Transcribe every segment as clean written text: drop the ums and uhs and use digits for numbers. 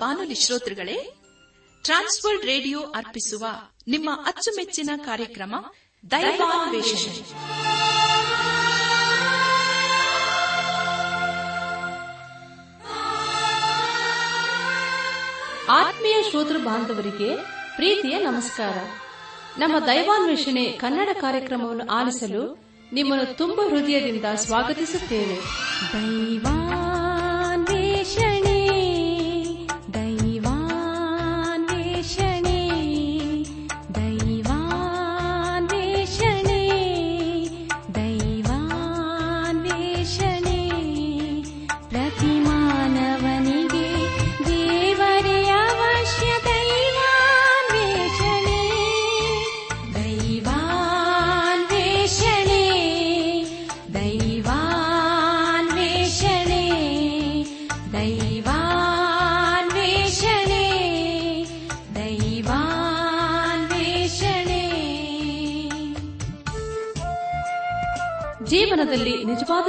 ಬಾನುಲಿ ಶ್ರೋತೃಗಳೇ, Trans World radio ಅರ್ಪಿಸುವ ನಿಮ್ಮ ಅಚ್ಚುಮೆಚ್ಚಿನ ಕಾರ್ಯಕ್ರಮ ದೈವಾನ್ವೇಷಣೆ. ಆತ್ಮೀಯ ಶ್ರೋತೃ ಬಾಂಧವರಿಗೆ ಪ್ರೀತಿಯ ನಮಸ್ಕಾರ. ನಮ್ಮ ದೈವಾನ್ವೇಷಣೆ ಕನ್ನಡ ಕಾರ್ಯಕ್ರಮವನ್ನು ಆಲಿಸಲು ನಿಮ್ಮನ್ನು ತುಂಬಾ ಹೃದಯದಿಂದ ಸ್ವಾಗತಿಸುತ್ತೇವೆ. ಜೀವನದಲ್ಲಿ ನಿಜವಾದ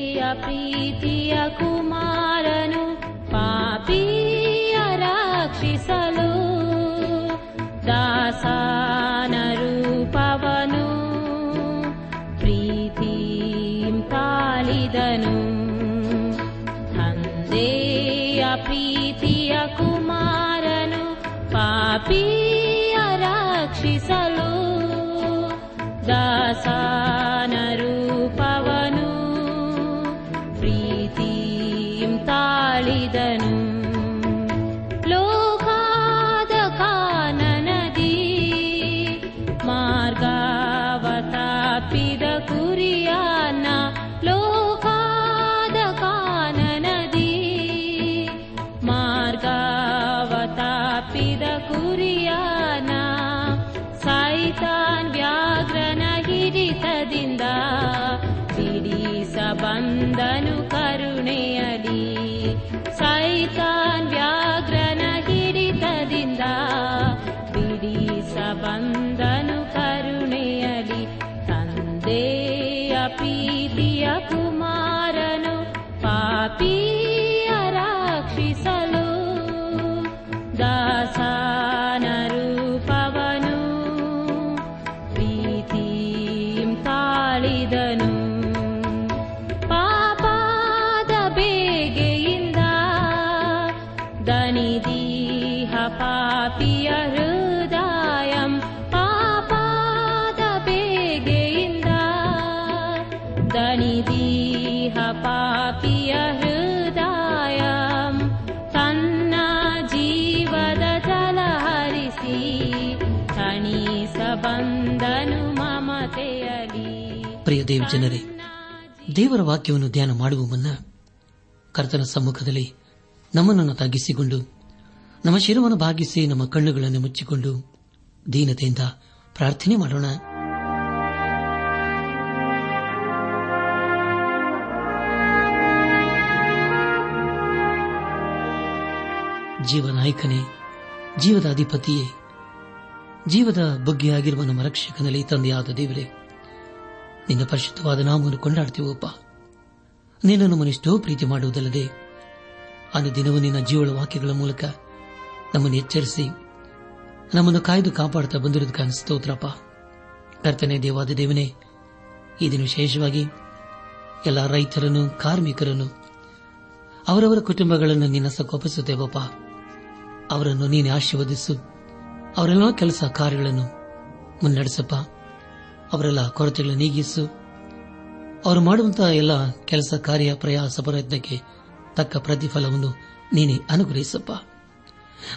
ಪ್ರೀತಿಯ ಕುಮಾರನು ಪಾಪಿಯ ರಕ್ಷಿಸಲು ದಾಸನ ರೂಪವನು ಪ್ರೀತಿಂ ತಾಳಿದನು. ತಂದೆಯ ಪ್ರೀತಿಯ ಕುಮಾರನು ಪಾಪಿಯ ರಕ್ಷಿಸಲು ದಾಸನ ರೂಪವನು ಪ್ರೀತಿಂ ತಾಳಿದನು. ಲೋಕಾದ ಕಾನನದಿ ಮಾರ್ಗವತಾಪಿದ ಕುರಿಯನ, ಲೋಕಾದ ಕಾನನದಿ ಮಾರ್ಗವತಾಪಿದ ಕುರಿಯನ, ಸೈತಾನ್ ವ್ಯಾಘ್ರನ ಹಿಡಿತದಿಂದ ಬಂದನು ಕರುಣೆಯಲಿ. ಸೈತಾನ್ ವ್ಯಾಘ್ರನ ಹಿಡಿತದಿಂದ ಬಿಡಿಸ ಬಂದನು ಕರುಣೆಯಲಿ. ತಂದೆಯ ಪ್ರೀತಿಯ ಕುಮಾರನು ಪಾಪಿಯ ರಕ್ಷಿಸಲು ದಾಸನ ರೂಪವನು ಪ್ರೀತಿಂ ತಾಳಿದನು. ದನಿದೀಹ ಪಾಪಿಯ ಹೃದಯಂ ಪಾಪದ ಬೇಗೆಯಿಂದ, ದನಿದೀಹ ಪಾಪಿಯ ಹೃದಯಂ. ತನ್ನ ಜೀವದ ಜಲ ಹರಿಸಿ ತಣಿಸ ಬಂದನು ಮಮತೆಯಲಿ. ಪ್ರಿಯ ದೇವ ಜನರೇ, ದೇವರ ವಾಕ್ಯವನ್ನು ಧ್ಯಾನ ಮಾಡುವ ಮುನ್ನ ಕರ್ತನ ಸಮ್ಮುಖದಲ್ಲಿ ನಮ್ಮನ್ನು ತಗ್ಗಿಸಿಕೊಂಡು, ನಮ್ಮ ಶಿರವನ್ನು ಭಾಗಿಸಿ, ನಮ್ಮ ಕಣ್ಣುಗಳನ್ನು ಮುಚ್ಚಿಕೊಂಡು ದೀನತೆಯಿಂದ ಪ್ರಾರ್ಥನೆ ಮಾಡೋಣ. ಜೀವನಾಯಕನೇ, ಜೀವದ ಅಧಿಪತಿಯೇ, ಜೀವದ ಬಗ್ಗೆಯಾಗಿರುವ ನಮ್ಮ ರಕ್ಷಕನಲ್ಲಿ ತಂದೆಯಾದ ದೇವರೇ, ನಿನ್ನ ಪರಿಶುದ್ಧವಾದ ನಾಮವನ್ನು ಕೊಂಡಾಡ್ತೀವಪ್ಪ. ನೀನು ನಮ್ಮನ್ನೆಷ್ಟೋ ಪ್ರೀತಿ ಮಾಡುವುದಲ್ಲದೆ ಅನುದಿನವೂ ನಿನ್ನ ಜೀವಳ ವಾಕ್ಯಗಳ ಮೂಲಕ ನಮ್ಮನ್ನು ಎಚ್ಚರಿಸಿ ನಮ್ಮನ್ನು ಕಾಯ್ದು ಕಾಪಾಡುತ್ತಾ ಬಂದಿರುವುದಕ್ಕೆ ಸ್ತೋತ್ರಪ್ಪ. ಕರ್ತನೇ, ದೇವಾದ ದೇವನೇ, ಈ ದಿನ ವಿಶೇಷವಾಗಿ ಎಲ್ಲ ರೈತರನ್ನು, ಕಾರ್ಮಿಕರನ್ನು, ಅವರವರ ಕುಟುಂಬಗಳನ್ನು ನಿನ್ನ ಸಕ್ಕೊಪ್ಪಿಸುತ್ತೇವಪ್ಪ. ಅವರನ್ನು ನೀನೆ ಆಶೀರ್ವದಿಸು. ಅವರೆಲ್ಲ ಕೆಲಸ ಕಾರ್ಯಗಳನ್ನು ಮುನ್ನಡೆಸಪ್ಪ. ಅವರೆಲ್ಲ ಕೊರತೆಗಳನ್ನು ನೀಗಿಸು. ಅವರು ಮಾಡುವಂತಹ ಎಲ್ಲ ಕೆಲಸ ಕಾರ್ಯ, ಪ್ರಯಾಸ, ಪ್ರಯತ್ನಕ್ಕೆ ತಕ್ಕ ಪ್ರತಿಫಲವನ್ನು ನೀನೆ ಅನುಗ್ರಹಿಸಪ್ಪ.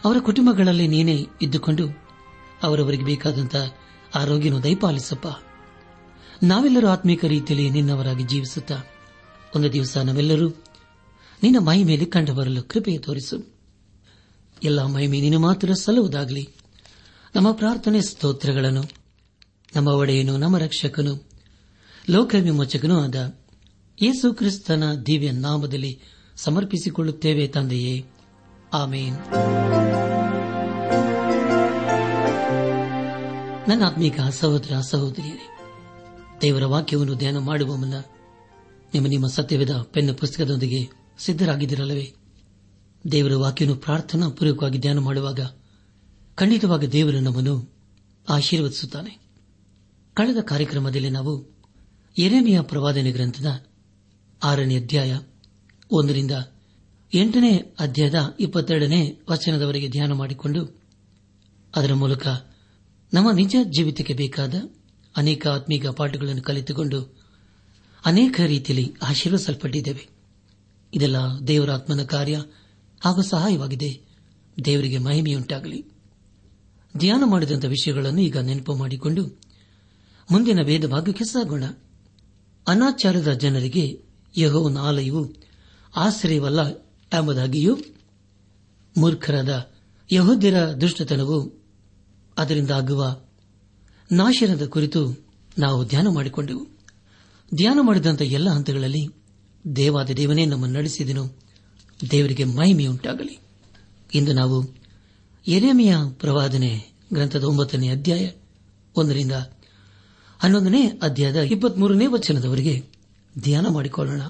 ಅವರ ಕುಟುಂಬಗಳಲ್ಲಿ ನೀನೇ ಇದ್ದುಕೊಂಡು ಅವರವರಿಗೆ ಬೇಕಾದಂತಹ ಆರೋಗ್ಯವನ್ನು ದಯಪಾಲಿಸಪ್ಪ. ನಾವೆಲ್ಲರೂ ಆತ್ಮೀಕ ರೀತಿಯಲ್ಲಿ ನಿನ್ನವರಾಗಿ ಜೀವಿಸುತ್ತಾ ಒಂದು ದಿವಸ ನಾವೆಲ್ಲರೂ ನಿನ್ನ ಮೈ ಮೇಲೆ ಕಂಡು ಬರಲು ಕೃಪೆ ತೋರಿಸು. ಎಲ್ಲ ಮಹಿಮೆ ನೀನು ಮಾತ್ರ ಸಲ್ಲುವುದಾಗಲಿ. ನಮ್ಮ ಪ್ರಾರ್ಥನೆ ಸ್ತೋತ್ರಗಳನ್ನು ನಮ್ಮ ಒಡೆಯನು, ನಮ್ಮ ರಕ್ಷಕನು, ಲೋಕ ವಿಮೋಚಕನೂ ಆದ ಯೇಸು ಕ್ರಿಸ್ತನ ದಿವ್ಯ ನಾಮದಲ್ಲಿ ಸಮರ್ಪಿಸಿಕೊಳ್ಳುತ್ತೇವೆ ತಂದೆಯೇ, ಆಮೇನ್. ನನ್ನ ಆತ್ಮೀಕ ಸಹೋದರ ಸಹೋದರಿಯರೇ, ದೇವರ ವಾಕ್ಯವನ್ನು ಧ್ಯಾನ ಮಾಡುವ ಮುನ್ನ ನಿಮ್ಮ ನಿಮ್ಮ ಸತ್ಯವೇದ ಪೆನ್ ಪುಸ್ತಕದೊಂದಿಗೆ ಸಿದ್ದರಾಗಿದ್ದಿರಲ್ಲವೇ? ದೇವರ ವಾಕ್ಯವನ್ನು ಪ್ರಾರ್ಥನಾ ಪೂರ್ವಕವಾಗಿ ಧ್ಯಾನ ಮಾಡುವಾಗ ಖಂಡಿತವಾಗಿ ದೇವರು ನಮ್ಮನ್ನು ಆಶೀರ್ವದಿಸುತ್ತಾನೆ. ಕಳೆದ ಕಾರ್ಯಕ್ರಮದಲ್ಲಿ ನಾವು ಯೆರೆಮೀಯ ಪ್ರವಾದನೆ ಗ್ರಂಥದ 6ನೇ ಅಧ್ಯಾಯ 1ರಿಂದ 8ನೇ ಅಧ್ಯಾಯದ 22ನೇ ವಚನದವರೆಗೆ ಧ್ಯಾನ ಮಾಡಿಕೊಂಡು ಅದರ ಮೂಲಕ ನಮ್ಮ ನಿಜ ಜೀವಿತಕ್ಕೆ ಬೇಕಾದ ಅನೇಕ ಆತ್ಮೀಕ ಪಾಠಗಳನ್ನು ಕಲಿತುಕೊಂಡು ಅನೇಕ ರೀತಿಯಲ್ಲಿ ಆಶೀರ್ವಸಲ್ಪಟ್ಟಿದ್ದೇವೆ. ಇದೆಲ್ಲ ದೇವರ ಆತ್ಮನ ಕಾರ್ಯ ಹಾಗೂ ಸಹಾಯವಾಗಿದೆ. ದೇವರಿಗೆ ಮಹಿಮೆಯುಂಟಾಗಲಿ. ಧ್ಯಾನ ಮಾಡಿದಂಥ ವಿಷಯಗಳನ್ನು ಈಗ ನೆನಪು ಮಾಡಿಕೊಂಡು ಮುಂದಿನ ವೇದ ಭಾಗಕ್ಕೆ ಸಾಗೋಣ. ಅನಾಚಾರದ ಜನರಿಗೆ ಯೆಹೋವನ ಆಲಯವು ಆಶ್ರಯವಲ್ಲ ಎಂಬುದಾಗಿಯೂ ಮೂರ್ಖರಾದ ಯಹೂದ್ಯರ ದುಷ್ಟತನವು ಅದರಿಂದಾಗುವ ನಾಶನದ ಕುರಿತು ನಾವು ಧ್ಯಾನ ಮಾಡಿಕೊಂಡೆವು. ಧ್ಯಾನ ಮಾಡಿದಂಥ ಎಲ್ಲ ಹಂತಗಳಲ್ಲಿ ದೇವಾದಿದೇವನೇ ನಮ್ಮನ್ನು ನಡೆಸಿದನು. ದೇವರಿಗೆ ಮಹಿಮೆಯುಂಟಾಗಲಿ. ಇಂದು ನಾವು ಯೆರೆಮೀಯ ಪ್ರವಾದನೆ ಗ್ರಂಥದ 9ನೇ ಅಧ್ಯಾಯ 1ರಿಂದ 11ನೇ ಅಧ್ಯಾಯದ 23ನೇ ವಚನದವರೆಗೆ ಧ್ಯಾನ ಮಾಡಿಕೊಳ್ಳೋಣ.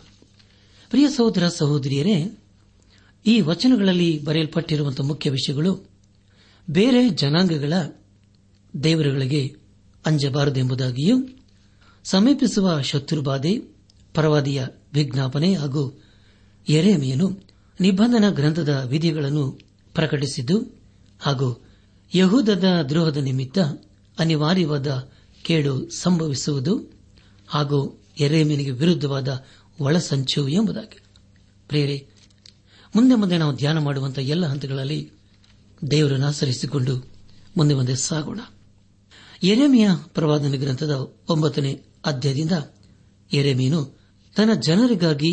ಪ್ರಿಯ ಸಹೋದರ ಸಹೋದರಿಯರೇ, ಈ ವಚನಗಳಲ್ಲಿ ಬರೆಯಲ್ಪಟ್ಟಿರುವಂತಹ ಮುಖ್ಯ ವಿಷಯಗಳು ಬೇರೆ ಜನಾಂಗಗಳ ದೇವರುಗಳಿಗೆ ಅಂಜಬಾರದೆಂಬುದಾಗಿಯೂ ಸಮೀಪಿಸುವ ಶತ್ರುಬಾಧೆ, ಪರವಾದಿಯ ವಿಜ್ಞಾಪನೆ ಹಾಗೂ ಯೆರೆಮೀಯನು ನಿಬಂಧನ ಗ್ರಂಥದ ವಿಧಿಗಳನ್ನು ಪ್ರಕಟಿಸಿದ್ದು ಹಾಗೂ ಯಹೂದದ ದ್ರೋಹದ ನಿಮಿತ್ತ ಅನಿವಾರ್ಯವಾದ ಕೇಡು ಸಂಭವಿಸುವುದು ಹಾಗೂ ಯೆರೆಮೀಯನಿಗೆ ವಿರುದ್ಧವಾದ ಒಳಸಂಚು ಎಂಬುದಾಗಿ. ಪ್ರಿಯರೇ, ಮುಂದೆ ಮುಂದೆ ನಾವು ಧ್ಯಾನ ಮಾಡುವಂತಹ ಎಲ್ಲ ಹಂತಗಳಲ್ಲಿ ದೇವರನ್ನು ಆಚರಿಸಿಕೊಂಡು ಮುಂದೆ ಮುಂದೆ ಸಾಗೋಣ. ಯೆರೆಮೀಯ ಪ್ರವಾದನ ಗ್ರಂಥದ 9ನೇ ಅಧ್ಯಾಯದಿಂದ ಯೆರೆಮೀಯನು ತನ್ನ ಜನರಿಗಾಗಿ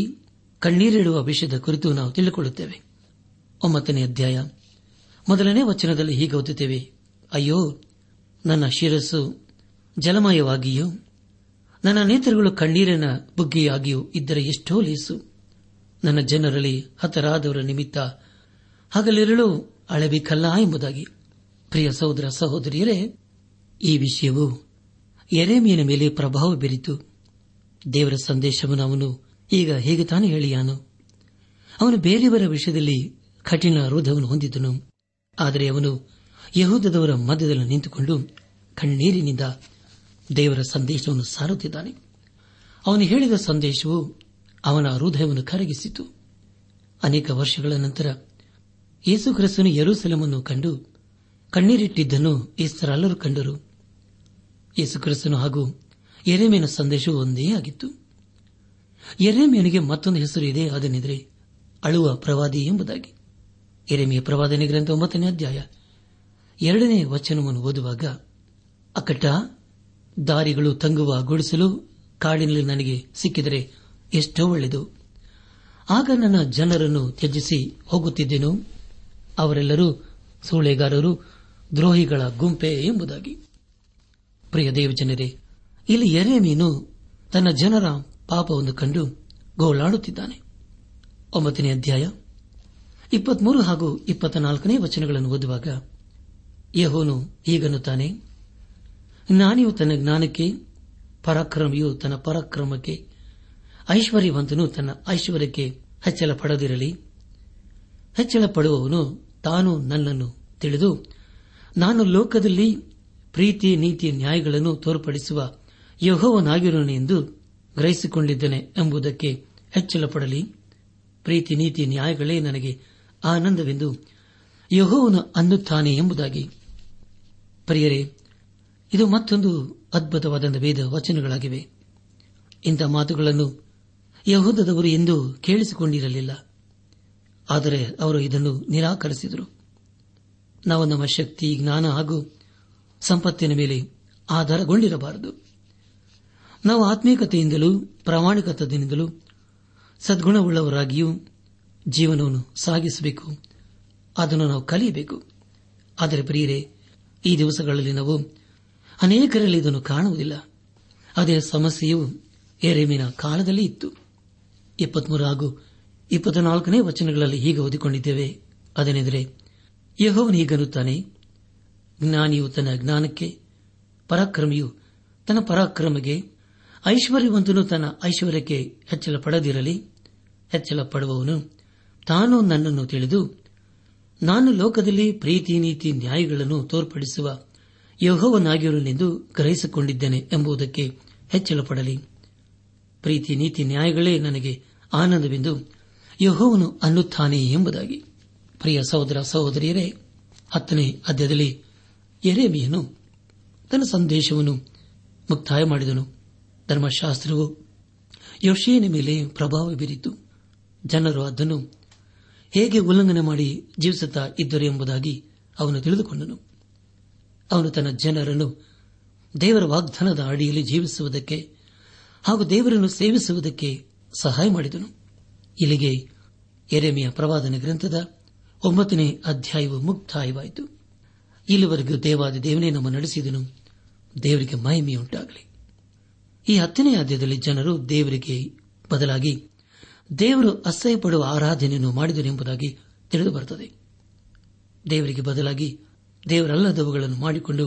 ಕಣ್ಣೀರಿಡುವ ವಿಷಯದ ಕುರಿತು ನಾವು ತಿಳಿದುಕೊಳ್ಳುತ್ತೇವೆ. 9ನೇ ಅಧ್ಯಾಯ 1ನೇ ವಚನದಲ್ಲಿ ಹೀಗೆ ಓದುತ್ತೇವೆ: ಅಯ್ಯೋ, ನನ್ನ ಶಿರಸ್ಸು ಜಲಮಯವಾಗಿಯೂ ನನ್ನ ನೇತ್ರಗಳು ಕಣ್ಣೀರಿನ ಬುಗ್ಗೆಯಾಗಿಯೂ ಇದ್ದರೆ ಎಷ್ಟೋ ಲೇಸು. ನನ್ನ ಜನರಲ್ಲಿ ಹತರಾದವರ ನಿಮಿತ್ತ ಹಗಲಿರಳು ಅಳಬೇಕಲ್ಲ ಎಂಬುದಾಗಿ. ಪ್ರಿಯ ಸಹೋದರ ಸಹೋದರಿಯರೇ, ಈ ವಿಷಯವು ಯೆರೆಮೀಯನ ಮೇಲೆ ಪ್ರಭಾವ ಬೀರಿತು. ದೇವರ ಸಂದೇಶವನ್ನು ಅವನು ಈಗ ಹೇಗೆ ತಾನೇ ಹೇಳಿಯಾನು? ಅವನು ಬೇರೆಯವರ ವಿಷಯದಲ್ಲಿ ಕಠಿಣ ರೋಧವನ್ನು ಹೊಂದಿದ್ದನು. ಆದರೆ ಅವನು ಯಹೂದದವರ ಮಧ್ಯದಲ್ಲಿ ನಿಂತುಕೊಂಡು ಕಣ್ಣೀರಿನಿಂದ ದೇವರ ಸಂದೇಶವನ್ನು ಸಾರುತ್ತಿದ್ದಾನೆ. ಅವನು ಹೇಳಿದ ಸಂದೇಶವು ಅವನ ಹೃದಯವನ್ನು ಕರಗಿಸಿತು. ಅನೇಕ ವರ್ಷಗಳ ನಂತರ ಯೇಸು ಕ್ರಿಸ್ತನು ಯೆರೂಸಲೇಮನ್ನು ಕಂಡು ಕಣ್ಣೀರಿಟ್ಟಿದ್ದನ್ನು ಇಸ್ರಾಯೇಲರು ಕಂಡರು. ಯೇಸು ಕ್ರಿಸ್ತನು ಹಾಗೂ ಯೆರೆಮೀಯನ ಸಂದೇಶವು ಒಂದೇ ಆಗಿತ್ತು. ಯೆರೆಮೀಯನಿಗೆ ಮತ್ತೊಂದು ಹೆಸರು ಇದೆ, ಅದನ್ನೆಂದರೆ ಅಳುವ ಪ್ರವಾದಿ ಎಂಬುದಾಗಿ. ಯೆರೆಮೀಯ ಪ್ರವಾದನೆ ಗ್ರಂಥ 9ನೇ ಅಧ್ಯಾಯ 2ನೇ ವಚನವನ್ನು ಓದುವಾಗ, ಅಕ್ಕಟ ದಾರಿಗಳು ತಂಗುವ ಗುಡಿಸಲು ಕಾಡಿನಲ್ಲಿ ನನಗೆ ಸಿಕ್ಕಿದರೆ ಎಷ್ಟೋ ಒಳ್ಳೆಯದು. ಆಗ ನನ್ನ ಜನರನ್ನು ತ್ಯಜಿಸಿ ಹೋಗುತ್ತಿದ್ದೆನು, ಅವರೆಲ್ಲರೂ ಸೂಳೆಗಾರರು, ದ್ರೋಹಿಗಳ ಗುಂಪೆ ಎಂಬುದಾಗಿ. ಪ್ರಿಯ ದೇವಜನರೇ, ಇಲ್ಲಿ ಯೆರೆಮೀಯನು ತನ್ನ ಜನರ ಪಾಪವನ್ನು ಕಂಡು ಗೋಳಾಡುತ್ತಿದ್ದಾನೆ. 9ನೇ ಅಧ್ಯಾಯ 23 ಹಾಗೂ 24ನೇ ವಚನಗಳನ್ನು ಓದುವಾಗ ಯೆಹೋವನು ಹೀಗನ್ನುತ್ತಾನೆ: ಜ್ಞಾನಿಯು ತನ್ನ ಜ್ಞಾನಕ್ಕೆ, ಪರಾಕ್ರಮಿಯು ತನ್ನ ಪರಾಕ್ರಮಕ್ಕೆ, ಐಶ್ವರ್ಯವಂತನು ತನ್ನ ಐಶ್ವರ್ಯಕ್ಕೆ ಹೆಚ್ಚಳ ಪಡದಿರಲಿ. ಹೆಚ್ಚಳ ಪಡುವವನು ತಾನು ನನ್ನನ್ನು ತಿಳಿದು ನಾನು ಲೋಕದಲ್ಲಿ ಪ್ರೀತಿ ನೀತಿ ನ್ಯಾಯಗಳನ್ನು ತೋರ್ಪಡಿಸುವ ಯೆಹೋವನಾಗಿರುವನು ಎಂದು ಗ್ರಹಿಸಿಕೊಂಡಿದ್ದೇನೆ ಎಂಬುದಕ್ಕೆ ಹೆಚ್ಚಳ ಪಡಲಿ. ಪ್ರೀತಿ ನೀತಿ ನ್ಯಾಯಗಳೇ ನನಗೆ ಆನಂದವೆಂದು ಯೆಹೋವನು ಅನ್ನುತ್ತಾನೆ ಎಂಬುದಾಗಿ. ಪ್ರಿಯರೇ, ಇದು ಮತ್ತೊಂದು ಅದ್ಭುತವಾದ ವೇದ ವಚನಗಳಾಗಿವೆ. ಇಂಥ ಮಾತುಗಳನ್ನು ಯೆಹೂದದವರು ಎಂದೂ ಕೇಳಿಸಿಕೊಂಡಿರಲಿಲ್ಲ. ಆದರೆ ಅವರು ಇದನ್ನು ನಿರಾಕರಿಸಿದರು. ನಾವು ನಮ್ಮ ಶಕ್ತಿ, ಜ್ಞಾನ ಹಾಗೂ ಸಂಪತ್ತಿನ ಮೇಲೆ ಆಧಾರಗೊಂಡಿರಬಾರದು. ನಾವು ಆತ್ಮೀಯತೆಯಿಂದಲೂ ಪ್ರಾಮಾಣಿಕತೆಯಿಂದಲೂ ಸದ್ಗುಣವುಳ್ಳವರಾಗಿಯೂ ಜೀವನವನ್ನು ಸಾಗಿಸಬೇಕು. ಅದನ್ನು ನಾವು ಕಲಿಯಬೇಕು. ಆದರೆ ಪ್ರಿಯರೇ, ಈ ದಿವಸಗಳಲ್ಲಿ ನಾವು ಅನೇಕರಲ್ಲಿ ಇದನ್ನು ಕಾಣುವುದಿಲ್ಲ. ಅದೇ ಸಮಸ್ಯೆಯು ಯೆರೆಮೀಯನ ಕಾಲದಲ್ಲಿ ಇತ್ತು. 23 ಹಾಗೂ 24ನೇ ವಚನಗಳಲ್ಲಿ ಹೀಗೆ ಓದಿಕೊಂಡಿದ್ದೇವೆ. ಅದನೆಂದರೆ, ಯೆಹೋವನು ಹೀಗನ್ನುತ್ತಾನೆ, ಜ್ಞಾನಿಯು ತನ್ನ ಜ್ಞಾನಕ್ಕೆ, ಪರಾಕ್ರಮಿಯು ತನ್ನ ಪರಾಕ್ರಮಕ್ಕೆ, ಐಶ್ವರ್ಯವಂತನು ತನ್ನ ಐಶ್ವರ್ಯಕ್ಕೆ ಹೆಚ್ಚಳ ಪಡದಿರಲಿ. ಹೆಚ್ಚಳ ಪಡುವವನು ತಾನು ನನ್ನನ್ನು ತಿಳಿದು, ನಾನು ಲೋಕದಲ್ಲಿ ಪ್ರೀತಿ ನೀತಿ ನ್ಯಾಯಗಳನ್ನು ತೋರ್ಪಡಿಸುವ ಯೆಹೋವನಾಗಿರುವನೆಂದು ಗ್ರಹಿಸಿಕೊಂಡಿದ್ದೇನೆ ಎಂಬುದಕ್ಕೆ ಹೆಚ್ಚಳ ಪಡಲಿ. ಪ್ರೀತಿ ನೀತಿ ನ್ಯಾಯಗಳೇ ನನಗೆ ಆನಂದವೆಂದು ಯೆಹೋವನು ಅನ್ನುತ್ತಾನೆ ಎಂಬುದಾಗಿ. ಪ್ರಿಯ ಸಹೋದರ ಸಹೋದರಿಯರೇ, 10ನೇ ಅಧ್ಯಾಯದಲ್ಲಿ ಯೆರೆಮೀಯನು ತನ್ನ ಸಂದೇಶವನ್ನು ಮುಕ್ತಾಯ ಮಾಡಿದನು. ಧರ್ಮಶಾಸ್ತ್ರವು ಯೋಷೀಯನ ಮೇಲೆ ಪ್ರಭಾವ ಬೀರಿತು. ಜನರು ಅದನ್ನು ಹೇಗೆ ಉಲ್ಲಂಘನೆ ಮಾಡಿ ಜೀವಿಸುತ್ತಾ ಇದ್ದರು ಎಂಬುದಾಗಿ ಅವನು ತಿಳಿದುಕೊಂಡನು. ಅವನು ತನ್ನ ಜನರನ್ನು ದೇವರ ವಾಗ್ದಾನದ ಅಡಿಯಲ್ಲಿ ಜೀವಿಸುವುದಕ್ಕೆ ಹಾಗೂ ದೇವರನ್ನು ಸೇವಿಸುವುದಕ್ಕೆ ಸಹಾಯ ಮಾಡಿದನು. ಇಲ್ಲಿಗೆ ಯೆರೆಮೀಯ ಪ್ರವಾದನ ಗ್ರಂಥದ 9ನೇ ಅಧ್ಯಾಯವು ಮುಕ್ತಾಯವಾಯಿತು. ಇಲ್ಲಿವರೆಗೂ ದೇವಾದಿ ದೇವನೇ ನಮ್ಮ ನಡೆಸಿದನು. ದೇವರಿಗೆ ಮಹಿಮೆಯುಂಟಾಗಲಿ. ಈ 10ನೇ ಅಧ್ಯಾಯದಲ್ಲಿ ಜನರು ದೇವರಿಗೆ ಬದಲಾಗಿ ದೇವರು ಅಸಹ್ಯ ಪಡುವ ಆರಾಧನೆಯನ್ನು ಮಾಡಿದರು ಎಂಬುದಾಗಿ ತಿಳಿದುಬರುತ್ತದೆ. ದೇವರಿಗೆ ಬದಲಾಗಿ ದೇವರಲ್ಲದವುಗಳನ್ನು ಮಾಡಿಕೊಂಡು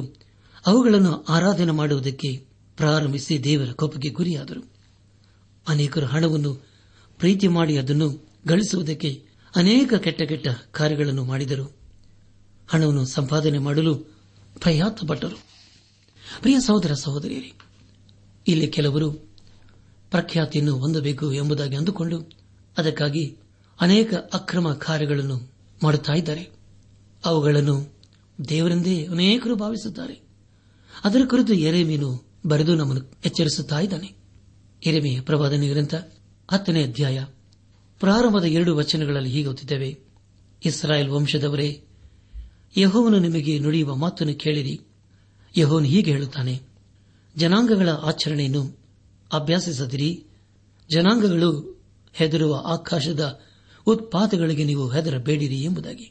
ಅವುಗಳನ್ನು ಆರಾಧನೆ ಮಾಡುವುದಕ್ಕೆ ಪ್ರಾರಂಭಿಸಿ ದೇವರ ಕೋಪಕ್ಕೆ ಗುರಿಯಾದರು. ಅನೇಕರು ಹಣವನ್ನು ಪ್ರೀತಿ ಮಾಡಿ ಅದನ್ನು ಗಳಿಸುವುದಕ್ಕೆ ಅನೇಕ ಕೆಟ್ಟ ಕೆಟ್ಟ ಕಾರ್ಯಗಳನ್ನು ಮಾಡಿದರು. ಹಣವನ್ನು ಸಂಪಾದನೆ ಮಾಡಲು ಪ್ರಯತ್ನಪಟ್ಟರು. ಪ್ರಿಯ ಸಹೋದರ ಸಹೋದರಿಯರೇ, ಇಲ್ಲಿ ಕೆಲವರು ಪ್ರಖ್ಯಾತಿಯನ್ನು ಹೊಂದಬೇಕು ಎಂಬುದಾಗಿ ಅಂದುಕೊಂಡು ಅದಕ್ಕಾಗಿ ಅನೇಕ ಅಕ್ರಮ ಕಾರ್ಯಗಳನ್ನು ಮಾಡುತ್ತಿದ್ದಾರೆ. ಅವುಗಳನ್ನು ದೇವರೆಂದೇ ಅನೇಕರು ಭಾವಿಸುತ್ತಾರೆ. ಅದರ ಕುರಿತು ಯೆರೆಮೀಯನು ಬರೆದು ನಮ್ಮನ್ನು ಎಚ್ಚರಿಸುತ್ತಿದ್ದಾನೆ. ಯೆರೆಮೀಯ ಪ್ರವಾದನ ಗ್ರಂಥ 10ನೇ ಅಧ್ಯಾಯ ಪ್ರಾರಂಭದ 2 ವಚನಗಳಲ್ಲಿ ಹೀಗೆ ಓದುತ್ತೇವೆ. ಇಸ್ರಾಯೇಲ್ ವಂಶದವರೇ, ಯೆಹೋವನು ನಿಮಗೆ ನುಡಿಯುವ ಮಾತನ್ನು ಕೇಳಿರಿ. ಯೆಹೋವನು ಹೀಗೆ ಹೇಳುತ್ತಾನೆ, ಜನಾಂಗಗಳ ಆಚರಣೆಯನ್ನು ಅಭ್ಯಾಸಿಸದಿರಿ. ಜನಾಂಗಗಳು ಹೆದರುವ ಆಕಾಶದ ಉತ್ಪಾತಗಳಿಗೆ ನೀವು ಹೆದರಬೇಡಿರಿ ಎಂಬುದಾಗಿ.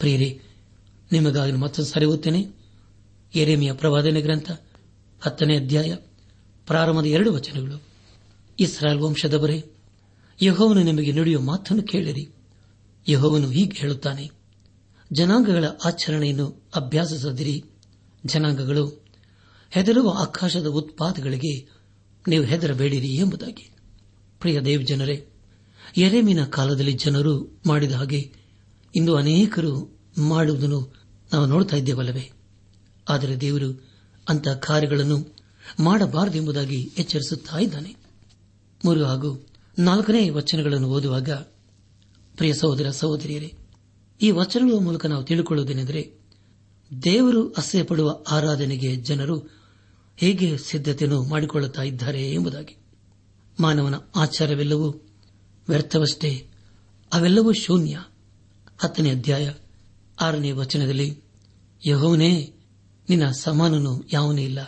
ಪ್ರಿಯರೇ, ನಿಮಗಾಗಿ ಮತ್ತೊಂದು ಸಾರಿ ಓದ್ತೇನೆ. ಯೆರೆಮೀಯ ಪ್ರವಾದನೆ ಗ್ರಂಥ 10ನೇ ಅಧ್ಯಾಯ ಪ್ರಾರಂಭದ 2 ವಚನಗಳು. ಇಸ್ರಾಯೇಲ್ ವಂಶದವರೇ, ಯೆಹೋವನು ನಿಮಗೆ ನುಡಿಯುವ ಮಾತನ್ನು ಕೇಳಿರಿ. ಯೆಹೋವನು ಹೀಗೆ ಹೇಳುತ್ತಾನೆ, ಜನಾಂಗಗಳ ಆಚರಣೆಯನ್ನು ಅಭ್ಯಾಸಿಸದಿರಿ. ಜನಾಂಗಗಳು ಹೆದರುವ ಆಕಾಶದ ಉತ್ಪಾತಗಳಿಗೆ ನೀವು ಹೆದರಬೇಡಿರಿ ಎಂಬುದಾಗಿ. ಪ್ರಿಯ ದೇವ ಜನರೇ, ಯೆರೆಮೀಯನ ಕಾಲದಲ್ಲಿ ಜನರು ಮಾಡಿದ ಹಾಗೆ ಇಂದು ಅನೇಕರು ಮಾಡುವುದನ್ನು ನಾವು ನೋಡುತ್ತಾ ಇದ್ದೇವಲ್ಲವೇ. ಆದರೆ ದೇವರು ಅಂತಹ ಕಾರ್ಯಗಳನ್ನು ಮಾಡಬಾರದು ಎಂಬುದಾಗಿ ಎಚ್ಚರಿಸುತ್ತಾ ಇದ್ದಾನೆ. 3 ಹಾಗೂ 4ನೇ ವಚನಗಳನ್ನು ಓದುವಾಗ, ಪ್ರಿಯ ಸಹೋದರ ಸಹೋದರಿಯರೇ, ಈ ವಚನಗಳ ಮೂಲಕ ನಾವು ತಿಳಿದುಕೊಳ್ಳುವುದೇನೆಂದರೆ, ದೇವರು ಅಸಹ್ಯಪಡುವ ಆರಾಧನೆಗೆ ಜನರು ಹೇಗೆ ಸಿದ್ಧತೆಯನ್ನು ಮಾಡಿಕೊಳ್ಳುತ್ತಾ ಇದ್ದಾರೆ ಎಂಬುದಾಗಿ. ಮಾನವನ ಆಚಾರವೆಲ್ಲವೂ ವ್ಯರ್ಥವಷ್ಟೇ, ಅವೆಲ್ಲವೂ ಶೂನ್ಯ. 10ನೇ ಅಧ್ಯಾಯ 6ನೇ ವಚನದಲ್ಲಿ, ಯೆಹೋವನೇ, ನಿನ್ನ ಸಮಾನನು ಯಾವನೇ ಇಲ್ಲ.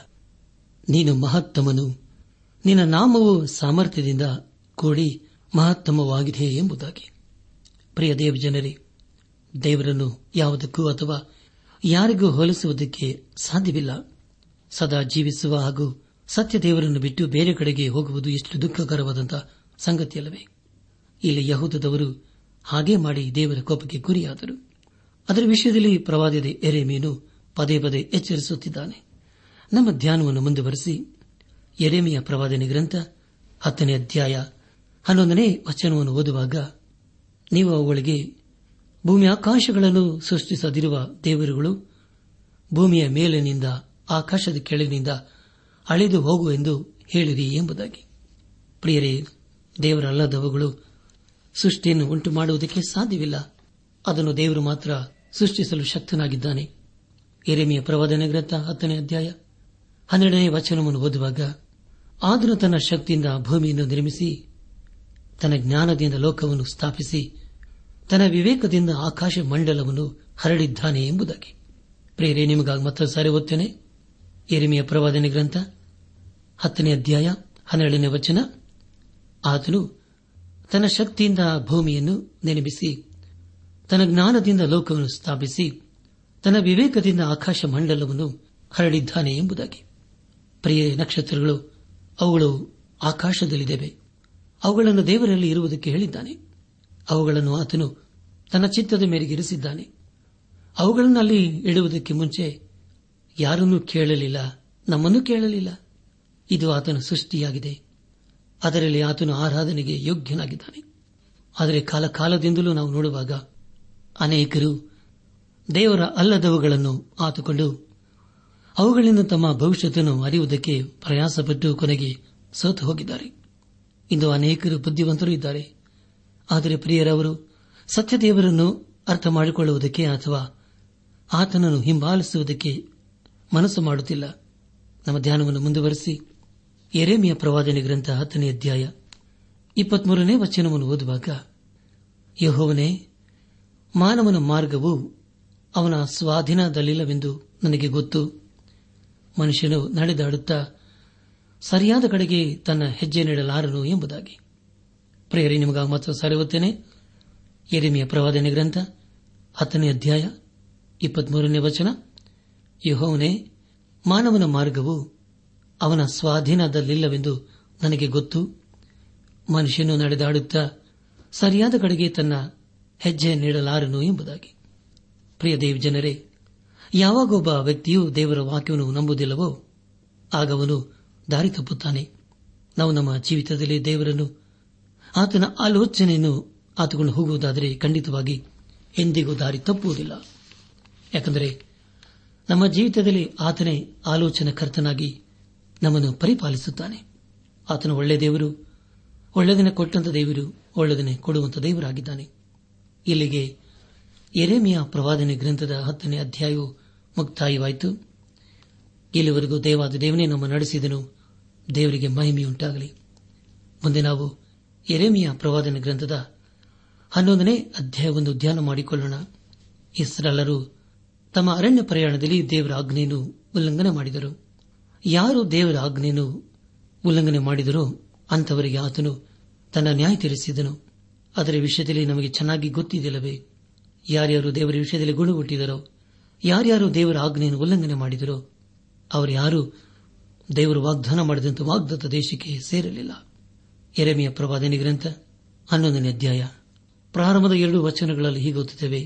ನೀನು ಮಹತ್ತಮನು. ನಿನ್ನ ನಾಮವು ಸಾಮರ್ಥ್ಯದಿಂದ ಕೂಡಿ ಮಹತ್ತಮವಾಗಿದೆ ಎಂಬುದಾಗಿ. ಪ್ರಿಯ ದೇವ ಜನರೇ, ದೇವರನ್ನು ಯಾವುದಕ್ಕೂ ಅಥವಾ ಯಾರಿಗೂ ಹೋಲಿಸುವುದಕ್ಕೆ ಸಾಧ್ಯವಿಲ್ಲ. ಸದಾ ಜೀವಿಸುವ ಹಾಗೂ ಸತ್ಯ ದೇವರನ್ನು ಬಿಟ್ಟು ಬೇರೆ ಕಡೆಗೆ ಹೋಗುವುದು ಎಷ್ಟು ದುಃಖಕರವಾದಂತಹ ಸಂಗತಿಯಲ್ಲವೇ. ಇಲ್ಲಿ ಯಹೂದದವರು ಹಾಗೆ ಮಾಡಿ ದೇವರ ಕೋಪಕ್ಕೆ ಗುರಿಯಾದರು. ಅದರ ವಿಷಯದಲ್ಲಿ ಪ್ರವಾದಿಯಾದ ಯೆರೆಮೀಯನು ಪದೇ ಪದೇ ಎಚ್ಚರಿಸುತ್ತಿದ್ದಾನೆ. ನಮ್ಮ ಧ್ಯಾನವನ್ನು ಮುಂದುವರೆಸಿ ಯೆರೆಮೀಯ ಪ್ರವಾದನೆ ಗ್ರಂಥ 10ನೇ ಅಧ್ಯಾಯ 11ನೇ ವಚನವನ್ನು ಓದುವಾಗ, ನೀವು ಅವುಗಳಿಗೆ ಭೂಮಿ ಆಕಾಶಗಳನ್ನು ಸೃಷ್ಟಿಸದಿರುವ ದೇವರುಗಳು ಭೂಮಿಯ ಮೇಲಿನಿಂದ ಆಕಾಶದ ಕೆಳಗಿನಿಂದ ಅಳಿದು ಹೋಗು ಎಂದು ಹೇಳಿರಿ ಎಂಬುದಾಗಿ. ಪ್ರಿಯರೇ, ದೇವರಲ್ಲದವುಗಳು ಸೃಷ್ಟಿಯನ್ನು ಉಂಟು ಮಾಡುವುದಕ್ಕೆ ಸಾಧ್ಯವಿಲ್ಲ. ಅದನ್ನು ದೇವರು ಮಾತ್ರ ಸೃಷ್ಟಿಸಲು ಶಕ್ತನಾಗಿದ್ದಾನೆ. ಯೆರೆಮೀಯ ಪ್ರವಾದನೆ ಗ್ರಂಥ 10ನೇ ಅಧ್ಯಾಯ 12ನೇ ವಚನವನ್ನು ಓದುವಾಗ, ಆತನು ತನ್ನ ಶಕ್ತಿಯಿಂದ ಭೂಮಿಯನ್ನು ನಿರ್ಮಿಸಿ, ತನ್ನ ಜ್ಞಾನದಿಂದ ಲೋಕವನ್ನು ಸ್ಥಾಪಿಸಿ, ತನ್ನ ವಿವೇಕದಿಂದ ಆಕಾಶ ಮಂಡಲವನ್ನು ಹರಡಿದ್ದಾನೆ ಎಂಬುದಾಗಿ. ಪ್ರಿಯರೇ, ನಿಮಗಾಗಿ ಮತ್ತೊಂದು ಸಾರಿ ಓದ್ತೇನೆ. ಯೆರೆಮೀಯ ಪ್ರವಾದನೆ ಗ್ರಂಥ 10ನೇ ಅಧ್ಯಾಯ 12ನೇ ವಚನ, ಆತನು ತನ್ನ ಶಕ್ತಿಯಿಂದ ಭೂಮಿಯನ್ನು ನಿರ್ಮಿಸಿ, ತನ್ನ ಜ್ಞಾನದಿಂದ ಲೋಕವನ್ನು ಸ್ಥಾಪಿಸಿ, ತನ್ನ ವಿವೇಕದಿಂದ ಆಕಾಶ ಮಂಡಲವನ್ನು ಹರಡಿದ್ದಾನೆ ಎಂಬುದಾಗಿ. ಪ್ರಿಯ ನಕ್ಷತ್ರಗಳು, ಅವುಗಳು ಆಕಾಶದಲ್ಲಿದ್ದೇವೆ. ಅವುಗಳನ್ನು ದೇವರಲ್ಲಿ ಇರುವುದಕ್ಕೆ ಹೇಳಿದ್ದಾನೆ. ಅವುಗಳನ್ನು ಆತನು ತನ್ನ ಚಿತ್ತದ ಮೇರೆಗೆ ಇರಿಸಿದ್ದಾನೆ. ಅವುಗಳನ್ನು ಅಲ್ಲಿ ಇಡುವುದಕ್ಕೆ ಮುಂಚೆ ಯಾರನ್ನೂ ಕೇಳಲಿಲ್ಲ, ನಮ್ಮನ್ನು ಕೇಳಲಿಲ್ಲ. ಇದು ಆತನ ಸೃಷ್ಟಿಯಾಗಿದೆ. ಅದರಲ್ಲಿ ಆತನು ಆರಾಧನೆಗೆ ಯೋಗ್ಯನಾಗಿದ್ದಾನೆ. ಆದರೆ ಕಾಲಕಾಲದಿಂದಲೂ ನಾವು ನೋಡುವಾಗ ಅನೇಕರು ದೇವರ ಅಲ್ಲದವುಗಳನ್ನು ಆತುಕೊಂಡು ಅವುಗಳಿಂದ ತಮ್ಮ ಭವಿಷ್ಯತನ್ನು ಅರಿಯುವುದಕ್ಕೆ ಪ್ರಯಾಸಪಟ್ಟು ಕೊನೆಗೆ ಸೋತು ಹೋಗಿದ್ದಾರೆ. ಇಂದು ಅನೇಕರು ಬುದ್ಧಿವಂತರು ಇದ್ದಾರೆ, ಆದರೆ ಪ್ರಿಯರವರು ಸತ್ಯದೇವರನ್ನು ಅರ್ಥ ಮಾಡಿಕೊಳ್ಳುವುದಕ್ಕೆ ಅಥವಾ ಆತನನ್ನು ಹಿಂಬಾಲಿಸುವುದಕ್ಕೆ ಮನಸ್ಸು ಮಾಡುತ್ತಿಲ್ಲ. ನಮ್ಮ ಧ್ಯಾನವನ್ನು ಮುಂದುವರೆಸಿ ಯೆರೆಮೀಯ ಪ್ರವಾದನೆ ಗ್ರಂಥ 10ನೇ ಅಧ್ಯಾಯ 23ನೇ ವಚನವನ್ನು ಓದುವಾಗ, ಯೆಹೋವನೇ, ಮಾನವನ ಮಾರ್ಗವು ಅವನ ಸ್ವಾಧೀನದಲ್ಲಿಲ್ಲವೆಂದು ನನಗೆ ಗೊತ್ತು. ಮನುಷ್ಯನು ನಡೆದಾಡುತ್ತಾ ಸರಿಯಾದ ಕಡೆಗೆ ತನ್ನ ಹೆಜ್ಜೆ ನೀಡಲಾರನು ಎಂಬುದಾಗಿ. ಪ್ರಿಯರೇ, ನಿಮಗಾಗಿ ಮಾತ್ರ ಸಾರುತ್ತೇನೆ. ಯೆರೆಮೀಯ ಪ್ರವಾದನೆ ಗ್ರಂಥ 10ನೇ ಅಧ್ಯಾಯ 23ನೇ ವಚನ, ಯೆಹೋವನೇ, ಮಾನವನ ಮಾರ್ಗವು ಅವನ ಸ್ವಾಧೀನದಲ್ಲಿಲ್ಲವೆಂದು ನನಗೆ ಗೊತ್ತು. ಮನುಷ್ಯನು ನಡೆದಾಡುತ್ತಾ ಸರಿಯಾದ ಕಡೆಗೆ ತನ್ನ ಹೆಜ್ಜೆ ನೀಡಲಾರನು ಎಂಬುದಾಗಿ. ಪ್ರಿಯ ದೇವ್ ಜನರೇ, ಯಾವಾಗೊಬ್ಬ ವ್ಯಕ್ತಿಯು ದೇವರ ವಾಕ್ಯವನ್ನು ನಂಬುವುದಿಲ್ಲವೋ ಆಗವನು ದಾರಿ ತಪ್ಪುತ್ತಾನೆ. ನಾವು ನಮ್ಮ ಜೀವಿತದಲ್ಲಿ ದೇವರನ್ನು, ಆತನ ಆಲೋಚನೆಯನ್ನು ಆತುಕೊಂಡು ಹೋಗುವುದಾದರೆ ಖಂಡಿತವಾಗಿ ಎಂದಿಗೂ ದಾರಿ ತಪ್ಪುವುದಿಲ್ಲ. ಯಾಕೆಂದರೆ ನಮ್ಮ ಜೀವಿತದಲ್ಲಿ ಆತನೇ ಆಲೋಚನಾ ಕರ್ತನಾಗಿ ನಮ್ಮನ್ನು ಪರಿಪಾಲಿಸುತ್ತಾನೆ. ಆತನು ಒಳ್ಳೆಯ ದೇವರು, ಒಳ್ಳೆಯದನ್ನೇ ಕೊಟ್ಟಂತ ದೇವರು, ಒಳ್ಳೆಯದನ್ನೇ ಕೊಡುವಂತ ದೇವರಾಗಿದ್ದಾನೆ. ಇಲ್ಲಿಗೆ ಯೆರೆಮೀಯ ಪ್ರವಾದನೆ ಗ್ರಂಥದ 10ನೇ ಅಧ್ಯಾಯವು ಮುಕ್ತಾಯವಾಯಿತು. ಇಲ್ಲಿವರೆಗೂ ದೇವಾದ ದೇವನೇ ನಮ್ಮ ನಡೆಸಿದನು. ದೇವರಿಗೆ ಮಹಿಮೆಯುಂಟಾಗಲಿ. ಮುಂದೆ ನಾವು ಯೆರೆಮೀಯ ಪ್ರವಾದನೆ ಗ್ರಂಥದ 11ನೇ ಅಧ್ಯಾಯವನ್ನು ಧ್ಯಾನ ಮಾಡಿಕೊಳ್ಳೋಣ. ಇಸ್ರಾಯೇಲರು ತಮ್ಮ ಅರಣ್ಯ ಪ್ರಯಾಣದಲ್ಲಿ ದೇವರ ಆಜ್ಞೆಯನ್ನು ಉಲ್ಲಂಘನೆ ಮಾಡಿದರು. ಯಾರು ದೇವರ ಆಜ್ಞೆಯನ್ನು ಉಲ್ಲಂಘನೆ ಮಾಡಿದರೋ ಅಂಥವರಿಗೆ ಆತನು ತನ್ನ ನ್ಯಾಯ ತೀರಿಸಿದನು. ಅದರ ವಿಷಯದಲ್ಲಿ ನಮಗೆ ಚೆನ್ನಾಗಿ ಗೊತ್ತಿದ್ದಿಲ್ಲವೇ? ಯಾರ್ಯಾರು ದೇವರ ವಿಷಯದಲ್ಲಿ ಗುಣ ಹುಟ್ಟಿದರೋ, ಯಾರ್ಯಾರು ದೇವರ ಆಜ್ಞೆಯನ್ನು ಉಲ್ಲಂಘನೆ ಮಾಡಿದರೋ ಅವರು ಯಾರೂ ದೇವರು ವಾಗ್ದಾನ ಮಾಡಿದಂಥ ವಾಗ್ದತ್ತ ದೇಶಕ್ಕೆ ಸೇರಲಿಲ್ಲ. ಯೆರೆಮೀಯ ಪ್ರವಾದನೆ ಗ್ರಂಥ 11ನೇ ಅಧ್ಯಾಯ ಪ್ರಾರಂಭದ 2 ವಚನಗಳಲ್ಲಿ ಹೀಗೆ ಓದುತ್ತೇವೆ,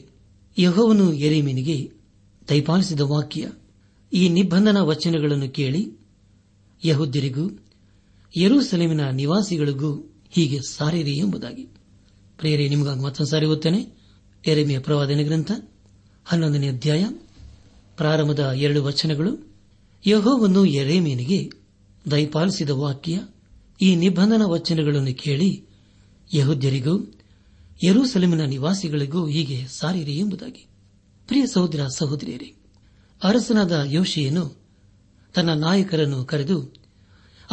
ಯೆಹೋವನು ಯೆರೆಮೀಯನಿಗೆ ದಯಪಾಲಿಸಿದ ವಾಕ್ಯ ಈ ನಿಬಂಧನ ವಚನಗಳನ್ನು ಕೇಳಿ ಯೆಹೂದ್ಯರಿಗೂ ಯೆರೂಸಲೇಮಿನ ನಿವಾಸಿಗಳಿಗೂ ಹೀಗೆ ಸಾರಿರಿ ಎಂಬುದಾಗಿ. ಪ್ರಿಯರೇ, ನಿಮಗಾಗಿ ಮತ್ತೊಂದು ಸಾರಿ ಓದ್ತೇನೆ. ಯೆರೆಮೀಯ ಪ್ರವಾದನೆ ಗ್ರಂಥ 11ನೇ ಅಧ್ಯಾಯ ಪ್ರಾರಂಭದ 2 ವಚನಗಳು, ಯೆಹೋವನು ಯೆರೆಮೀಯನಿಗೆ ದಯಪಾಲಿಸಿದ ವಾಕ್ಯ ಈ ನಿಬಂಧನ ವಚನಗಳನ್ನು ಕೇಳಿ ಯೆಹೂದ್ಯರಿಗೂ ಯೆರೂಸಲೇಮಿನ ನಿವಾಸಿಗಳಿಗೂ ಹೀಗೆ ಸಾರಿರಿ ಎಂಬುದಾಗಿ. ಪ್ರಿಯ ಸಹೋದರ ಸಹೋದರಿಯರೇ, ಅರಸನಾದ ಯೋಷಿಯನು ತನ್ನ ನಾಯಕರನ್ನು ಕರೆದು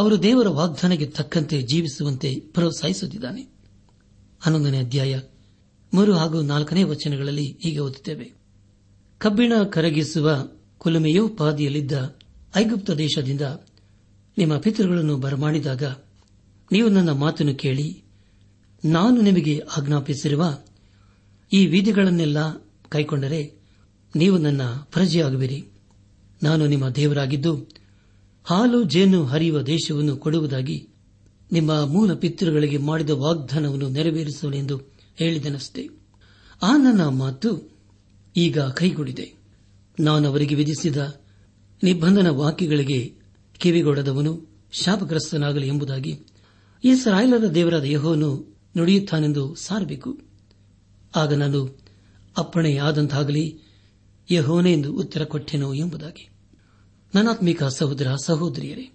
ಅವರು ದೇವರ ವಾಗ್ದಾನಕ್ಕೆ ತಕ್ಕಂತೆ ಜೀವಿಸುವಂತೆ ಪ್ರೋತ್ಸಾಹಿಸುತ್ತಿದ್ದಾನೆ. 11ನೇ ಅಧ್ಯಾಯ 3 ಹಾಗೂ 4ನೇ ವಚನಗಳಲ್ಲಿ ಹೀಗೆ ಓದುತ್ತೇವೆ, ಕಬ್ಬಿಣ ಕರಗಿಸುವ ಕುಲುಮೆಯು ಪಾದಿಯಲ್ಲಿದ್ದ ಐಗುಪ್ತ ದೇಶದಿಂದ ನಿಮ್ಮ ಪಿತೃಗಳನ್ನು ಬರಮಾಡಿದಾಗ ನೀವು ನನ್ನ ಮಾತನ್ನು ಕೇಳಿ ನಾನು ನಿಮಗೆ ಆಜ್ಞಾಪಿಸಿರುವ ಈ ವಿಧಿಗಳನ್ನೆಲ್ಲ ಕೈಕೊಂಡರೆ ನೀವು ನನ್ನ ಪ್ರಜೆಯಾಗುವಿರಿ. ನಾನು ನಿಮ್ಮ ದೇವರಾಗಿದ್ದು ಹಾಲು ಜೇನು ಹರಿಯುವ ದೇಶವನ್ನು ಕೊಡುವುದಾಗಿ ನಿಮ್ಮ ಮೂಲ ಪಿತೃಗಳಿಗೆ ಮಾಡಿದ ವಾಗ್ದಾನವನ್ನು ನೆರವೇರಿಸುವನೆಂದು ಹೇಳಿದನಷ್ಟೇ. ಆ ನನ್ನ ಮಾತು ಈಗ ಕೈಗೂಡಿದೆ. ನಾನು ಅವರಿಗೆ ವಿಧಿಸಿದ ನಿಬಂಧನ ವಾಕ್ಯಗಳಿಗೆ ಕಿವಿಗೊಡದವನು ಶಾಪಗ್ರಸ್ತನಾಗಲಿ ಎಂಬುದಾಗಿ ಇಸ್ರಾಯೇಲರ ದೇವರಾದ ಯೆಹೋವನು ನುಡಿಯುತ್ತಾನೆಂದು ಸಾರಬೇಕು. ಆಗ ನಾನು ಅಪ್ಪಣೆಯಾದಂತಾಗಲಿ ಯೆಹೋವನೇ ಎಂದು ಉತ್ತರ ಕೊಟ್ಟೆನು ಎಂಬುದಾಗಿ. ನನಾತ್ಮಿಕ ಸಹೋದರ ಸಹೋದರಿಯರೇ,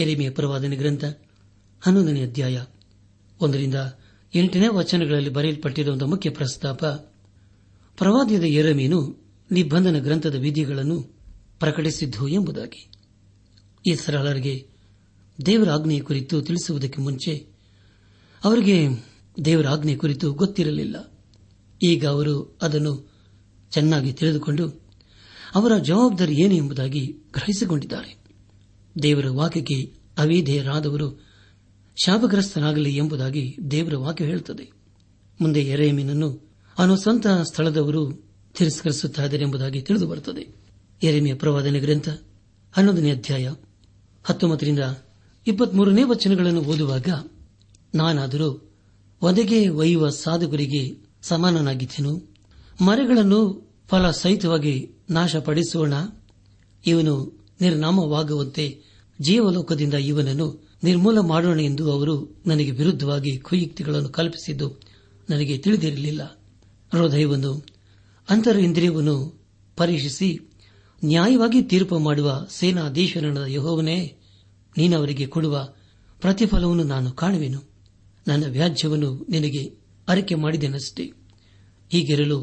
ಯೆರೆಮೀಯ ಪ್ರವಾದನೆ ಗ್ರಂಥ 11ನೇ ಅಧ್ಯಾಯ 1-8 ವಚನಗಳಲ್ಲಿ ಬರೆಯಲ್ಪಟ್ಟಿರುವಂತಹ ಮುಖ್ಯ ಪ್ರಸ್ತಾಪ, ಪ್ರವಾದಿಯಾದ ಯೆರೆಮೀಯನು ನಿಬಂಧನ ಗ್ರಂಥದ ವಿಧಿಗಳನ್ನು ಪ್ರಕಟಿಸಿದ್ದು ಎಂಬುದಾಗಿ. ಇಸ್ರಾಯೇಲರಿಗೆ ದೇವರ ಆಜ್ಞೆಯ ಕುರಿತು ತಿಳಿಸುವುದಕ್ಕೆ ಮುಂಚೆ ಅವರಿಗೆ ದೇವರ ಆಜ್ಞೆ ಕುರಿತು ಗೊತ್ತಿರಲಿಲ್ಲ. ಈಗ ಅವರು ಅದನ್ನು ಚೆನ್ನಾಗಿ ತಿಳಿದುಕೊಂಡು ಅವರ ಜವಾಬ್ದಾರಿ ಏನು ಎಂಬುದಾಗಿ ಗ್ರಹಿಸಿಕೊಂಡಿದ್ದಾರೆ. ದೇವರ ವಾಕ್ಯಕ್ಕೆ ಅವಿಧೇಯರಾದವರು ಶಾಪಗ್ರಸ್ತನಾಗಲಿ ಎಂಬುದಾಗಿ ದೇವರ ವಾಕ್ಯ ಹೇಳುತ್ತದೆ. ಮುಂದೆ ಯೆರೆಮೀಯನನ್ನು ಅವನ ಸ್ವಂತ ಸ್ಥಳದವರು ತಿರಸ್ಕರಿಸುತ್ತಿದ್ದಾರೆ ಎಂಬುದಾಗಿ ತಿಳಿದು ಬರುತ್ತದೆ. ಯೆರೆಮೀಯ ಪ್ರವಾದನೆ ಗ್ರಂಥ 11ನೇ ಅಧ್ಯಾಯ 19ರಿಂದ 23ನೇ ವಚನಗಳನ್ನು ಓದುವಾಗ, ನಾನಾದರೂ ಒದೆಗೆ ಒಯ್ಯುವ ಸಾಧಕರಿಗೆ ಸಮಾನನಾಗಿದ್ದೆನು, ಮರಗಳನ್ನು ಫಲ ಸಹಿತವಾಗಿ ನಾಶಪಡಿಸೋಣ, ಇವನು ನಿರ್ನಾಮವಾಗುವಂತೆ ಜೀವಲೋಕದಿಂದ ಇವನನ್ನು ನಿರ್ಮೂಲ ಮಾಡೋಣ ಎಂದು ಅವರು ನನಗೆ ವಿರುದ್ಧವಾಗಿ ಕುಯುಕ್ತಿಗಳನ್ನು ಕಲ್ಪಿಸಿದ್ದು ನನಗೆ ತಿಳಿದಿರಲಿಲ್ಲ. ಹೃದಯವನ್ನು ಅಂತರ ಇಂದ್ರಿಯವನ್ನು ಪರೀಕ್ಷಿಸಿ ನ್ಯಾಯವಾಗಿ ತೀರ್ಪು ಮಾಡುವ ಸೇನಾಧೀಶನಾದ ಯೆಹೋವನೇ, ನೀನವರಿಗೆ ಕೊಡುವ ಪ್ರತಿಫಲವನ್ನು ನಾನು ಕಾಣುವೆನು, ನನ್ನ ವ್ಯಾಜ್ಯವನ್ನು ನಿನಗೆ ಅರಿಕೆ ಮಾಡಿದೆನಷ್ಟೇ. ಹೀಗಿರಲು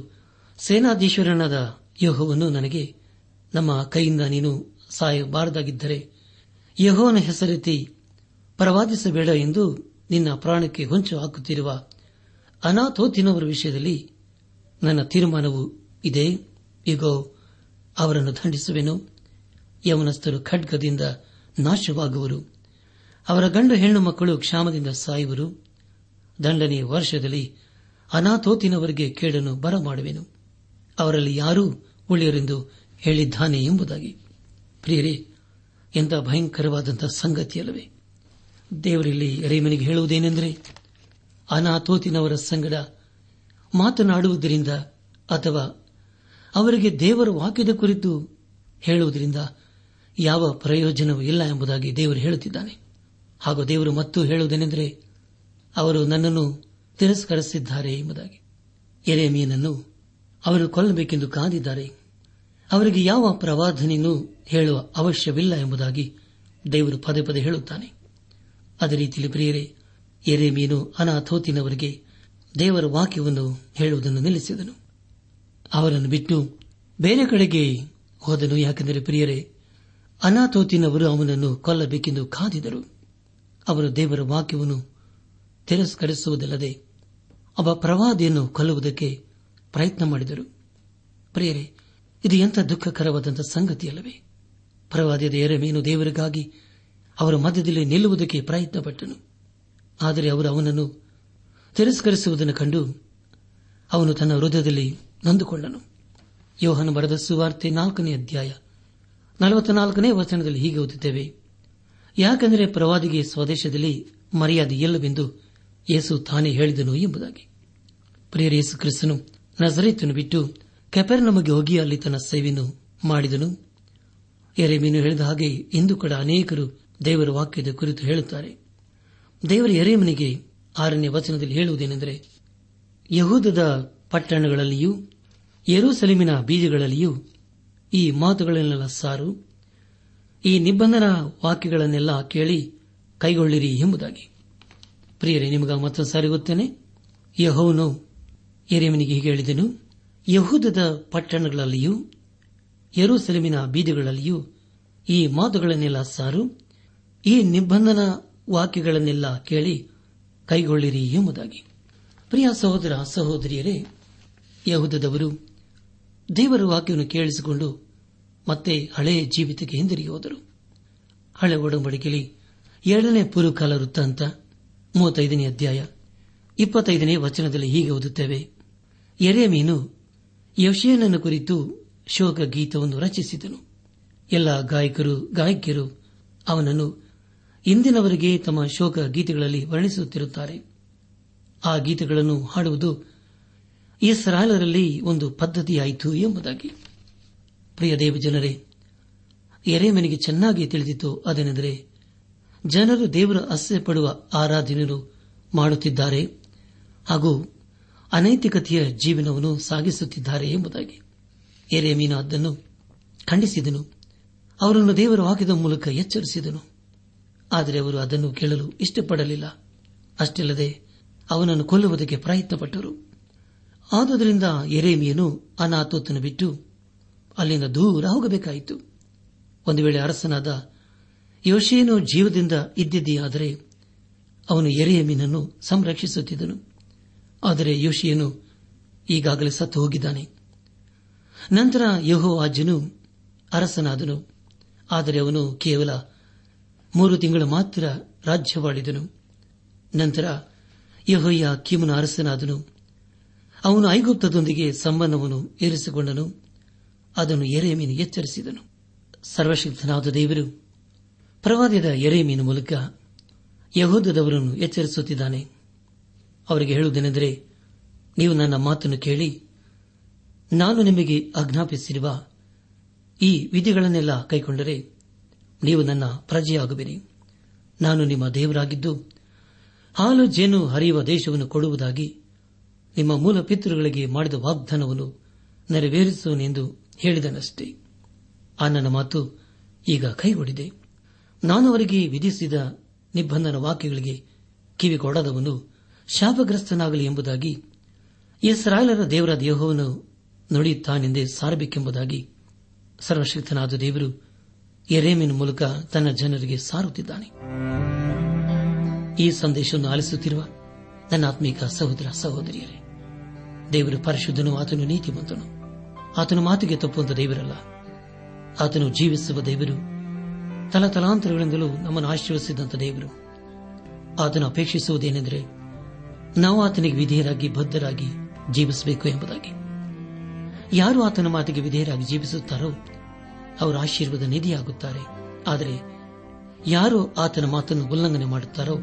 ಸೇನಾಧೀಶ್ವರನಾದ ಯೆಹೋವನು ನನಗೆ, ನಮ್ಮ ಕೈಯಿಂದ ನೀನು ಸಾಯಬಾರದಾಗಿದ್ದರೆ ಯೆಹೋವನ ಹೆಸರೆತ್ತಿ ಪ್ರವಾದಿಸಬೇಡ ಎಂದು ನಿನ್ನ ಪ್ರಾಣಕ್ಕೆ ಹೊಂಚು ಹಾಕುತ್ತಿರುವ ಅನಾಥೋತಿನವರ ವಿಷಯದಲ್ಲಿ ನನ್ನ ತೀರ್ಮಾನವು ಇದೆ. ಈಗೋ ಅವರನ್ನು ದಂಡಿಸುವೆನು, ಯೌವನಸ್ಥರು ಖಡ್ಗದಿಂದ ನಾಶವಾಗುವರು, ಅವರ ಗಂಡು ಹೆಣ್ಣು ಮಕ್ಕಳು ಕ್ಷಾಮದಿಂದ ಸಾಯುವರು. ದಂಡನೆಯ ವರ್ಷದಲ್ಲಿ ಅನಾಥೋತಿನವರಿಗೆ ಕೇಡನ್ನು ಬರಮಾಡುವೆನು, ಅವರಲ್ಲಿ ಯಾರೂ ಉಳಿಯರೆಂದು ಹೇಳಿದ್ದಾನೆ ಎಂಬುದಾಗಿ. ಪ್ರಿಯರೇ, ಎಂಥ ಭಯಂಕರವಾದಂತಹ ಸಂಗತಿಯಲ್ಲವೇ? ದೇವರಲ್ಲಿ ಯೆರೆಮೀಯನಿಗೆ ಹೇಳುವುದೇನೆಂದರೆ, ಅನಾಥೋತಿನವರ ಸಂಗಡ ಮಾತನಾಡುವುದರಿಂದ ಅಥವಾ ಅವರಿಗೆ ದೇವರ ವಾಕ್ಯದ ಕುರಿತು ಹೇಳುವುದರಿಂದ ಯಾವ ಪ್ರಯೋಜನವೂ ಇಲ್ಲ ಎಂಬುದಾಗಿ ದೇವರು ಹೇಳುತ್ತಿದ್ದಾನೆ. ಹಾಗೂ ದೇವರು ಮತ್ತೂ ಹೇಳುವುದೇನೆಂದರೆ, ಅವರು ನನ್ನನ್ನು ತಿರಸ್ಕರಿಸಿದ್ದಾರೆ ಎಂಬುದಾಗಿ. ಯೆರೆಮೀಯನನ್ನು ಅವರು ಕೊಲ್ಲಬೇಕೆಂದು ಕಾದಿದ್ದಾರೆ, ಅವರಿಗೆ ಯಾವ ಪ್ರವಾದನೆಯನ್ನು ಹೇಳುವ ಅವಶ್ಯವಿಲ್ಲ ಎಂಬುದಾಗಿ ದೇವರು ಪದೇ ಪದೇ ಹೇಳುತ್ತಾನೆ. ಅದೇ ರೀತಿಯಲ್ಲಿ ಪ್ರಿಯರೇ, ಯೆರೆಮೀಯನು ಅನಾಥೋತಿನವರಿಗೆ ದೇವರ ವಾಕ್ಯವನ್ನು ಹೇಳುವುದನ್ನು ನಿಲ್ಲಿಸಿದನು, ಅವರನ್ನು ಬಿಟ್ಟು ಬೇರೆ ಕಡೆಗೆ ಹೋದನು. ಯಾಕೆಂದರೆ ಪ್ರಿಯರೇ, ಅನಾಥೋತಿನವರು ಅವನನ್ನು ಕೊಲ್ಲಬೇಕೆಂದು ಕಾದಿದರು. ಅವರು ದೇವರ ವಾಕ್ಯವನ್ನು ತಿರಸ್ಕರಿಸುವುದಲ್ಲದೆ ಒಬ್ಬ ಪ್ರವಾದಿಯನ್ನು ಕೊಲ್ಲುವುದಕ್ಕೆ ಪ್ರಯತ್ನ ಮಾಡಿದರು. ಪ್ರಿಯರೇ, ಇದು ಎಂಥ ದುಃಖಕರವಾದಂತಹ ಸಂಗತಿಯಲ್ಲವೇ? ಪ್ರವಾದಿಯಾದ ಯೆರೆಮೀಯನು ದೇವರಿಗಾಗಿ ಅವರ ಮಧ್ಯದಲ್ಲಿ ನಿಲ್ಲುವುದಕ್ಕೆ ಪ್ರಯತ್ನಪಟ್ಟನು. ಆದರೆ ಅವರು ಅವನನ್ನು ತಿರಸ್ಕರಿಸುವುದನ್ನು ಕಂಡು ಅವನು ತನ್ನ ಹೃದಯದಲ್ಲಿ ನೊಂದುಕೊಂಡನು. ಯೋಹಾನ ಬರೆದ ಸುವಾರ್ತೆ 4ನೇ ಅಧ್ಯಾಯ 44ನೇ ವಚನದಲ್ಲಿ ಹೀಗೆ ಓದುತ್ತೇವೆ, ಯಾಕೆಂದರೆ ಪ್ರವಾದಿಗೆ ಸ್ವದೇಶದಲ್ಲಿ ಮರ್ಯಾದೆ ಇಲ್ಲವೆಂದು ಯೇಸು ತಾನೇ ಹೇಳಿದನು ಎಂಬುದಾಗಿ. ಪ್ರಿಯರ, ಯೇಸು ಕ್ರಿಸ್ತನು ನಜರೇತನ್ನು ಬಿಟ್ಟು ಕೆಪೆರ್ನೌಮಿಗೆ ಹೋಗಿ ಅಲ್ಲಿ ತನ್ನ ಸೇವೆಯನ್ನು ಮಾಡಿದನು. ಯೆರೆಮೀಯನು ಹೇಳಿದ ಹಾಗೆ ಇಂದು ಕೂಡ ಅನೇಕರು ದೇವರ ವಾಕ್ಯದ ಕುರಿತು ಹೇಳುತ್ತಾರೆ. ದೇವರ ಯೆರೆಮೀಯನಿಗೆ 6ನೇ ವಚನದಲ್ಲಿ ಹೇಳುವುದೇನೆಂದರೆ, ಯಹೂದದ ಪಟ್ಟಣಗಳಲ್ಲಿಯೂ ಯೆರೂಸಲೇಮಿನ ಬೀದಿಗಳಲ್ಲಿಯೂ ಈ ಮಾತುಗಳನ್ನೆಲ್ಲ ಸಾರು, ಈ ನಿಬಂಧನ ವಾಕ್ಯಗಳನ್ನೆಲ್ಲ ಕೇಳಿ ಕೈಗೊಳ್ಳಿರಿ ಎಂಬುದಾಗಿ. ಪ್ರಿಯರೇ, ನಿಮಗೆ ಮತ್ತೊಂದು ಸಾರಿ ಗೊತ್ತೇನೆ, ಯೆಹೋವನು ಯೆರೆಮೀಯನಿಗೆ ಹೀಗೆ ಹೇಳಿದನು, ಯಹೂದದ ಪಟ್ಟಣಗಳಲ್ಲಿಯೂ ಯೆರೂಸಲೇಮಿನ ಬೀದಿಗಳಲ್ಲಿಯೂ ಈ ಮಾತುಗಳನ್ನೆಲ್ಲ ಸಾರು, ಈ ನಿಬಂಧನ ವಾಕ್ಯಗಳನ್ನೆಲ್ಲ ಕೇಳಿ ಕೈಗೊಳ್ಳಿರಿ ಎಂಬುದಾಗಿ. ಪ್ರಿಯ ಸಹೋದರ ಸಹೋದರಿಯರೇ, ಯಹೂದದವರು ದೇವರ ವಾಕ್ಯವನ್ನು ಕೇಳಿಸಿಕೊಂಡು ಮತ್ತೆ ಹಳೆಯ ಜೀವಿತಕ್ಕೆ ಹಿಂದಿರುಗಿ ಹೋದರು. ಹಳೆ ಒಡಂಬಡಿಕೆಯಲ್ಲಿ 7ನೇ ಪೂರ್ವಕಾಲ ವೃತ್ತಾಂತ 35ನೇ ಅಧ್ಯಾಯ 25ನೇ ವಚನದಲ್ಲಿ ಹೀಗೆ ಓದುತ್ತೇವೆ, ಯೆರೆಮೀಯನು ಯೋಷೀಯನನ್ನು ಕುರಿತು ಶೋಕ ಗೀತವನ್ನು ರಚಿಸಿದನು. ಎಲ್ಲ ಗಾಯಕರು ಗಾಯಕಿಯರು ಅವನನ್ನು ಇಂದಿನವರೆಗೆ ತಮ್ಮ ಶೋಕ ಗೀತೆಗಳಲ್ಲಿ ವರ್ಣಿಸುತ್ತಿರುತ್ತಾರೆ. ಆ ಗೀತೆಗಳನ್ನು ಹಾಡುವುದು ಇಸ್ರಾಯೇಲರಲ್ಲಿ ಒಂದು ಪದ್ಧತಿಯಾಯಿತು ಎಂಬುದಾಗಿ. ಪ್ರಿಯ ದೇವಜನರೇ, ಯೆರೆಮೀಯನಿಗೆ ಚೆನ್ನಾಗಿ ತಿಳಿದಿತ್ತು, ಅದನೆಂದರೆ ಜನರು ದೇವರ ಅಸಹ್ಯ ಪಡುವ ಆರಾಧನೆಯನ್ನು ಮಾಡುತ್ತಿದ್ದಾರೆ ಹಾಗೂ ಅನೈತಿಕತೆಯ ಜೀವನವನ್ನು ಸಾಗಿಸುತ್ತಿದ್ದಾರೆ ಎಂಬುದಾಗಿ. ಯೆರೆಮೀಯನು ಅದನ್ನು ಖಂಡಿಸಿದನು, ಅವರನ್ನು ದೇವರ ವಾಕ್ಯದ ಮೂಲಕ ಎಚ್ಚರಿಸಿದನು. ಆದರೆ ಅವರು ಅದನ್ನು ಕೇಳಲು ಇಷ್ಟಪಡಲಿಲ್ಲ. ಅಷ್ಟಲ್ಲದೆ ಅವನನ್ನು ಕೊಲ್ಲುವುದಕ್ಕೆ ಪ್ರಯತ್ನಪಟ್ಟರು. ಆದುದರಿಂದ ಯೆರೆಮೀಯನು ಅನಾಥೋತನ್ನು ಬಿಟ್ಟು ಅಲ್ಲಿಂದ ದೂರ ಹೋಗಬೇಕಾಯಿತು. ಒಂದು ವೇಳೆ ಅರಸನಾದ ಯೋಷೀಯನು ಜೀವದಿಂದ ಇದ್ದಿದೆಯಾದರೆ ಅವನು ಯೆರೆಮೀಯನನ್ನು ಸಂರಕ್ಷಿಸುತ್ತಿದ್ದನು. ಆದರೆ ಯೋಷೀಯನು ಈಗಾಗಲೇ ಸತ್ತು ಹೋಗಿದ್ದಾನೆ. ನಂತರ ಯೆಹೋವಾಜನು ಅರಸನಾದನು. ಆದರೆ ಅವನು ಕೇವಲ 3 ತಿಂಗಳು ಮಾತ್ರ ರಾಜ್ಯವಾಳಿದನು. ನಂತರ ಯೆಹೋಯಾಕೀಮನ ಅರಸನಾದನು. ಅವನು ಐಗುಪ್ತದೊಂದಿಗೆ ಸಂಬಂಧವನ್ನು ಏರಿಸಿಕೊಂಡನು, ಅದನ್ನು ಯೆರೆಮೀಯನು ಎಚ್ಚರಿಸಿದನು. ಸರ್ವಶಕ್ತನಾದ ದೇವರು ಪ್ರವಾದಿಯಾದ ಯೆರೆಮೀಯನ ಮೂಲಕ ಯೆಹೂದದವರನ್ನು ಎಚ್ಚರಿಸುತ್ತಿದ್ದಾನೆ. ಅವರಿಗೆ ಹೇಳುವುದೇನೆಂದರೆ, ನೀವು ನನ್ನ ಮಾತನ್ನು ಕೇಳಿ ನಾನು ನಿಮಗೆ ಆಜ್ಞಾಪಿಸಿರುವ ಈ ವಿಧಿಗಳನ್ನೆಲ್ಲ ಕೈಗೊಂಡರೆ ನೀವು ನನ್ನ ಪ್ರಜೆಯಾಗುವಿರಿ. ನಾನು ನಿಮ್ಮ ದೇವರಾಗಿದ್ದು ಹಾಲು ಜೇನು ಹರಿಯುವ ದೇಶವನ್ನು ಕೊಡುವುದಾಗಿ ನಿಮ್ಮ ಮೂಲ ಪಿತೃಗಳಿಗೆ ಮಾಡಿದ ವಾಗ್ದಾನವನ್ನು ನೆರವೇರಿಸುವನೆಂದು ಹೇಳಿದನಷ್ಟೇ. ಆ ನನ್ನ ಮಾತು ಈಗ ಕೈಗೊಂಡಿದೆ. ನಾನು ಅವರಿಗೆ ವಿಧಿಸಿದ ನಿಬಂಧನ ವಾಕ್ಯಗಳಿಗೆ ಕಿವಿಗೊಡದವನು ಶಾಪಗ್ರಸ್ತನಾಗಲಿ ಎಂಬುದಾಗಿ ಇಸ್ರಾಯೇಲರ ದೇವರ ದೇಹವನ್ನು ನುಡಿಯುತ್ತಾನೆಂದೇ ಸಾರಬೇಕೆಂಬುದಾಗಿ ಸರ್ವಶಕ್ತನಾದ ದೇವರು ಯೆರೆಮೀಯನ ಮೂಲಕ ತನ್ನ ಜನರಿಗೆ ಸಾರುತ್ತಿದ್ದಾನೆ. ಈ ಸಂದೇಶವನ್ನು ಆಲಿಸುತ್ತಿರುವ ನನ್ನ ಆತ್ಮೀಕ ಸಹೋದರ ಸಹೋದರಿಯರೇ, ದೇವರು ಪರಿಶುದ್ಧನು, ಆತನು ನೀತಿವಂತನು, ಆತನು ಮಾತಿಗೆ ತಪ್ಪುವಂತ ದೇವರಲ್ಲ, ಆತನು ಜೀವಿಸುವ ದೇವರು, ತಲತಲಾಂತರಗಳಿಂದಲೂ ನಮ್ಮನ್ನು ಆಶೀರ್ವಿಸಿದಂಥ ದೇವರು. ಆತನು ಅಪೇಕ್ಷಿಸುವುದೇನೆಂದರೆ ನಾವು ಆತನಿಗೆ ವಿಧೇಯರಾಗಿ ಬದ್ಧರಾಗಿ ಜೀವಿಸಬೇಕು ಎಂಬುದಾಗಿ. ಯಾರು ಆತನ ಮಾತಿಗೆ ವಿಧೇಯರಾಗಿ ಜೀವಿಸುತ್ತಾರೋ ಅವರು ಆಶೀರ್ವಾದ ನಿಧಿಯಾಗುತ್ತಾರೆ. ಆದರೆ ಯಾರು ಆತನ ಮಾತನ್ನು ಉಲ್ಲಂಘನೆ ಮಾಡುತ್ತಾರೋ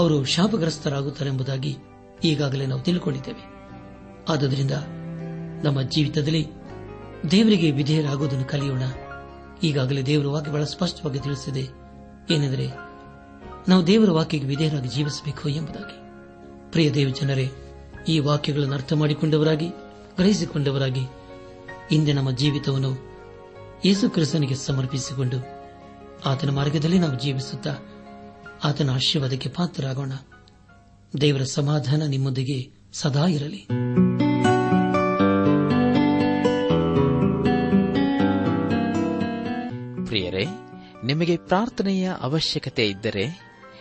ಅವರು ಶಾಪಗ್ರಸ್ತರಾಗುತ್ತಾರೆ ಎಂಬುದಾಗಿ ಈಗಾಗಲೇ ನಾವು ತಿಳಿದುಕೊಂಡಿದ್ದೇವೆ. ಆದ್ದರಿಂದ ನಮ್ಮ ಜೀವಿತದಲ್ಲಿ ದೇವರಿಗೆ ವಿಧೇಯರಾಗುವುದನ್ನು ಕಲಿಯೋಣ. ಈಗಾಗಲೇ ದೇವರ ವಾಕ್ಯ ಬಹಳ ಸ್ಪಷ್ಟವಾಗಿ ತಿಳಿಸಿದೆ, ಏನೆಂದರೆ ನಾವು ದೇವರ ವಾಕ್ಯಕ್ಕೆ ವಿಧೇಯರಾಗಿ ಜೀವಿಸಬೇಕು ಎಂಬುದಾಗಿ. ಪ್ರಿಯ ದೇವ ಜನರೇ, ಈ ವಾಕ್ಯಗಳನ್ನು ಅರ್ಥ ಮಾಡಿಕೊಂಡವರಾಗಿ ಗ್ರಹಿಸಿಕೊಂಡವರಾಗಿ ಇಂದೆ ನಮ್ಮ ಜೀವಿತವನ್ನು ಯೇಸು ಕ್ರಿಸ್ತನಿಗೆ ಸಮರ್ಪಿಸಿಕೊಂಡು ಆತನ ಮಾರ್ಗದಲ್ಲಿ ನಾವು ಜೀವಿಸುತ್ತಾ ಆತನ ಆಶೀರ್ವಾದಕ್ಕೆ ಪಾತ್ರರಾಗೋಣ. ದೇವರ ಸಮಾಧಾನ ನಿಮ್ಮೊಂದಿಗೆ ಸದಾ ಇರಲಿ. ಪ್ರಿಯರೇ, ನಿಮಗೆ ಪ್ರಾರ್ಥನೆಯ ಅವಶ್ಯಕತೆ ಇದ್ದರೆ,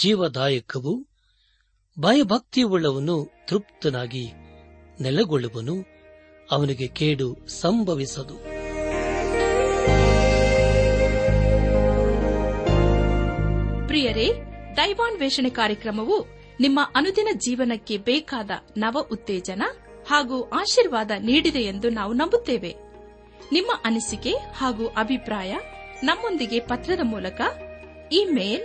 ಜೀವದಾಯಕವು, ಭಯಭಕ್ತಿಯುಳ್ಳವನು ತೃಪ್ತನಾಗಿ ನೆಲೆಗೊಳ್ಳುವನು, ಅವನಿಗೆ ಕೇಡು ಸಂಭವಿಸದು. ಪ್ರಿಯರೇ, ದೈವಾನ್ ವೇಷಣೆ ಕಾರ್ಯಕ್ರಮವು ನಿಮ್ಮ ಅನುದಿನ ಜೀವನಕ್ಕೆ ಬೇಕಾದ ನವ ಉತ್ತೇಜನ ಹಾಗೂ ಆಶೀರ್ವಾದ ನೀಡಿದೆ ಎಂದು ನಾವು ನಂಬುತ್ತೇವೆ. ನಿಮ್ಮ ಅನಿಸಿಕೆ ಹಾಗೂ ಅಭಿಪ್ರಾಯ ನಮ್ಮೊಂದಿಗೆ ಪತ್ರದ ಮೂಲಕ, ಇಮೇಲ್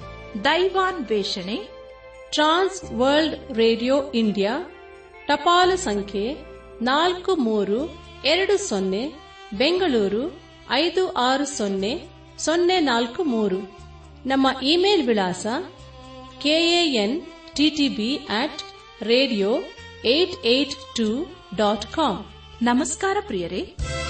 ದೈವಾನ್ ವೇಷಣೆ, ಟ್ರಾನ್ಸ್ ವರ್ಲ್ಡ್ ರೇಡಿಯೋ ಇಂಡಿಯಾ, ಟಪಾಲು ಸಂಖ್ಯೆ 4320, ಬೆಂಗಳೂರು 560043. ನಮ್ಮ ಇಮೇಲ್ ವಿಳಾಸ kanttb@radio882.com. ನಮಸ್ಕಾರ ಪ್ರಿಯರೇ.